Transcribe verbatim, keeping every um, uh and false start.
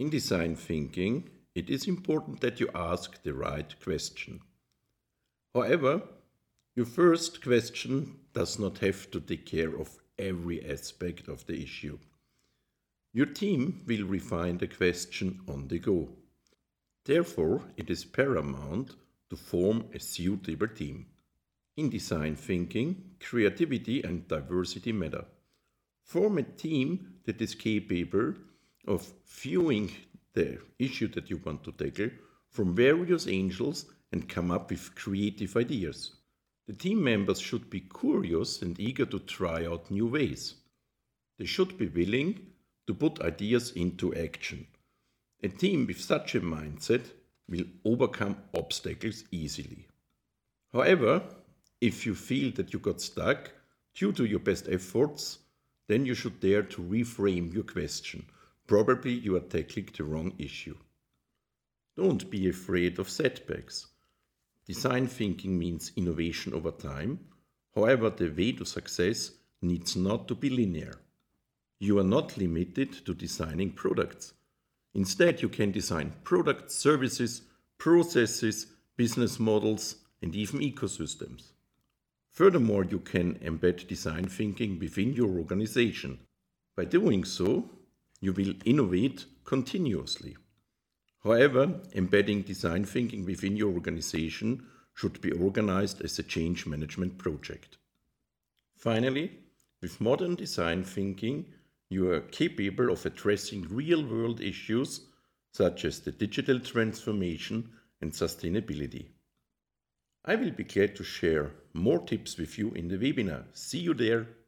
In design thinking, it is important that you ask the right question. However, your first question does not have to take care of every aspect of the issue. Your team will refine the question on the go. Therefore, it is paramount to form a suitable team. In design thinking, creativity and diversity matter. Form a team that is capable of viewing the issue that you want to tackle from various angles and come up with creative ideas. The team members should be curious and eager to try out new ways. They should be willing to put ideas into action. A team with such a mindset will overcome obstacles easily. However, if you feel that you got stuck due to your best efforts, then you should dare to reframe your question. Probably you are tackling the wrong issue. Don't be afraid of setbacks. Design thinking means innovation over time. However, the way to success needs not to be linear. You are not limited to designing products. Instead, you can design products, services, processes, business models, and even ecosystems. Furthermore, you can embed design thinking within your organization. By doing so, you will innovate continuously. However, embedding design thinking within your organization should be organized as a change management project. Finally, with modern design thinking, you are capable of addressing real-world issues such as the digital transformation and sustainability. I will be glad to share more tips with you in the webinar. See you there!